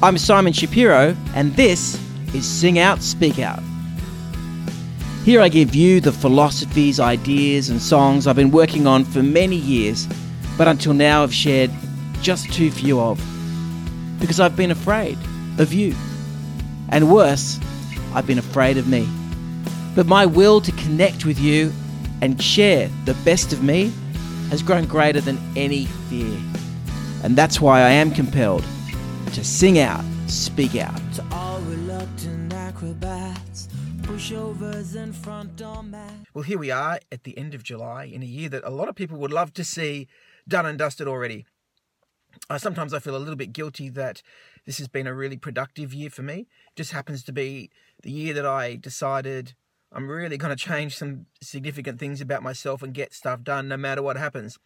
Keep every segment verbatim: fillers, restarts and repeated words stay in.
I'm Simon Shapiro, and this is Sing Out, Speak Out. Here I give you the philosophies, ideas, and songs I've been working on for many years, but until now I've shared just too few of. Because I've been afraid of you. And worse, I've been afraid of me. But my will to connect with you and share the best of me has grown greater than any fear. And that's why I am compelled to sing out, speak out. To all reluctant acrobats, pushovers and front door mats. Well, here we are at the end of July, in a year that a lot of people would love to see done and dusted already. Uh, sometimes I feel a little bit guilty that this has been a really productive year for me. It just happens to be the year that I decided I'm really going to change some significant things about myself and get stuff done no matter what happens.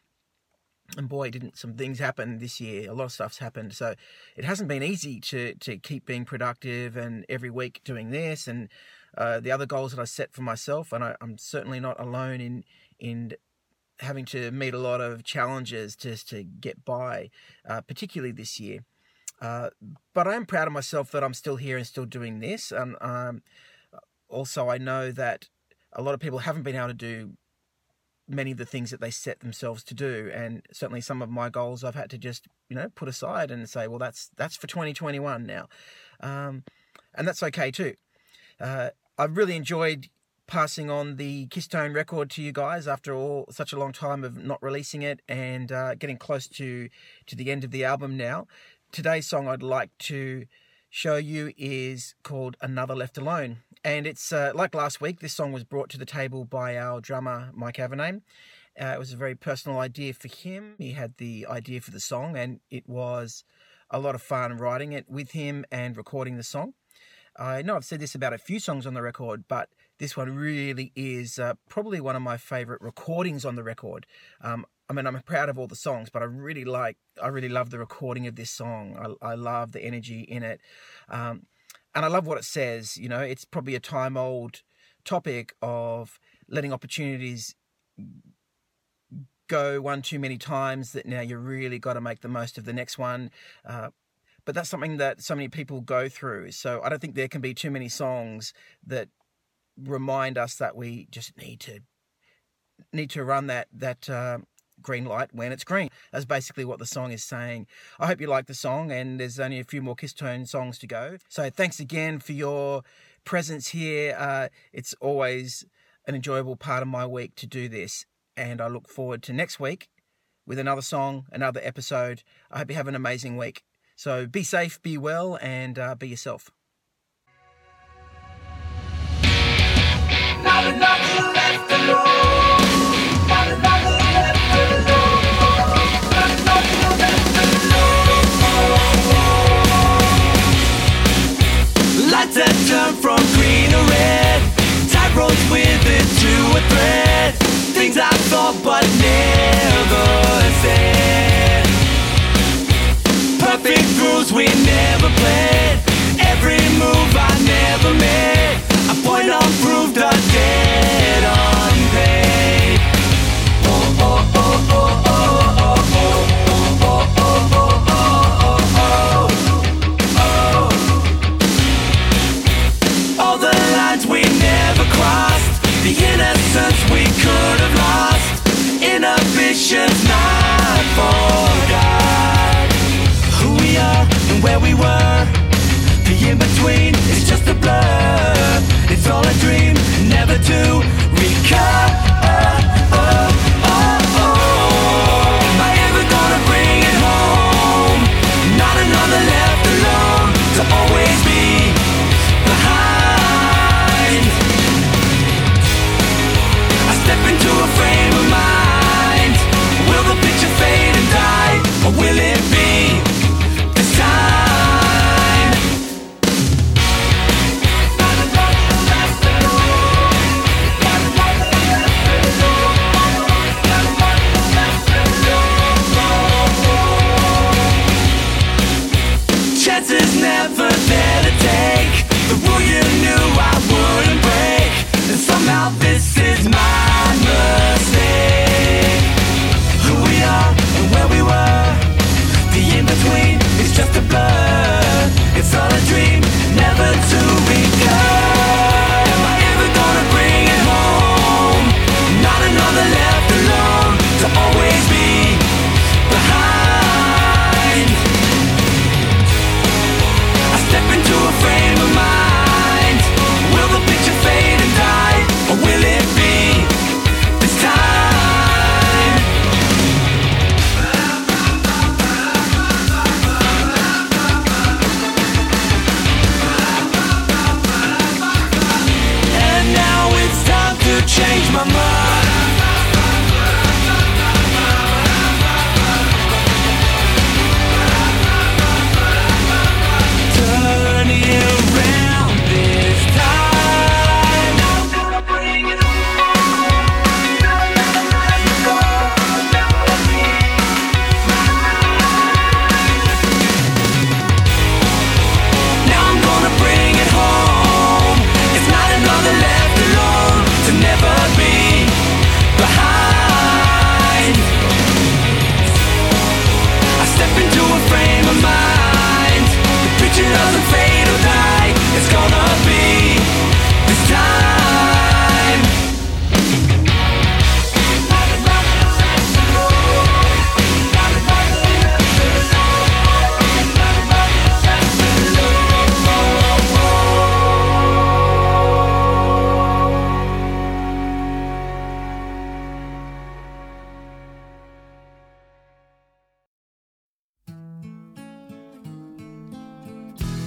And boy, didn't some things happen this year. A lot of stuff's happened. So it hasn't been easy to to keep being productive and every week doing this and uh, the other goals that I set for myself. And I, I'm certainly not alone in in having to meet a lot of challenges just to get by, uh, particularly this year. Uh, but I am proud of myself that I'm still here and still doing this. And um, also, I know that a lot of people haven't been able to do many of the things that they set themselves to do. And certainly some of my goals I've had to just, you know, put aside and say, well, that's that's for twenty twenty-one now. Um, and that's okay too. Uh, I've really enjoyed passing on the Keystone record to you guys after all such a long time of not releasing it and uh, getting close to, to the end of the album now. Today's song I'd like to show you is called Another Left Alone. And it's uh, like last week, this song was brought to the table by our drummer, Mike Avername. Uh, it was a very personal idea for him. He had the idea for the song, and it was a lot of fun writing it with him and recording the song. I know I've said this about a few songs on the record, but this one really is uh, probably one of my favourite recordings on the record. Um, I mean, I'm proud of all the songs, but I really like, I really love the recording of this song. I, I love the energy in it. Um, And I love what it says. You know, it's probably a time old topic of letting opportunities go one too many times that now you really got to make the most of the next one. Uh, but that's something that so many people go through. So I don't think there can be too many songs that remind us that we just need to need to run that that uh, green light when it's green. That's basically what the song is saying. I hope you like the song, and there's only a few more Keystone songs to go. So thanks again for your presence here. Uh, it's always an enjoyable part of my week to do this, and I look forward to next week with another song, another episode. I hope you have an amazing week. So be safe, be well, and uh, be yourself. Not another left alone. Not another turn from green to red, tightrope with it to a thread. Things I thought but never said. Perfect rules we never played. Every move I never made. A point unproved, a debt unpaid. Oh oh oh oh oh oh. Let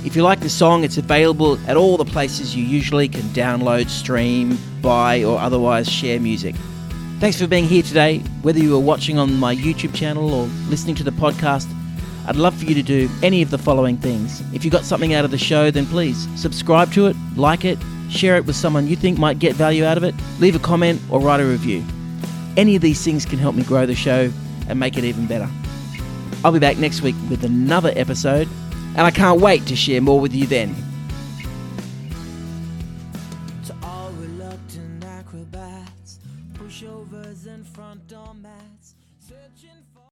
If you like the song, it's available at all the places you usually can download, stream, buy, or otherwise share music. Thanks for being here today. Whether you are watching on my YouTube channel or listening to the podcast, I'd love for you to do any of the following things. If you got something out of the show, then please subscribe to it, like it, share it with someone you think might get value out of it, leave a comment or write a review. Any of these things can help me grow the show and make it even better. I'll be back next week with another episode, and I can't wait to share more with you then. To all reluctant acrobats, pushovers and front door mats, searching for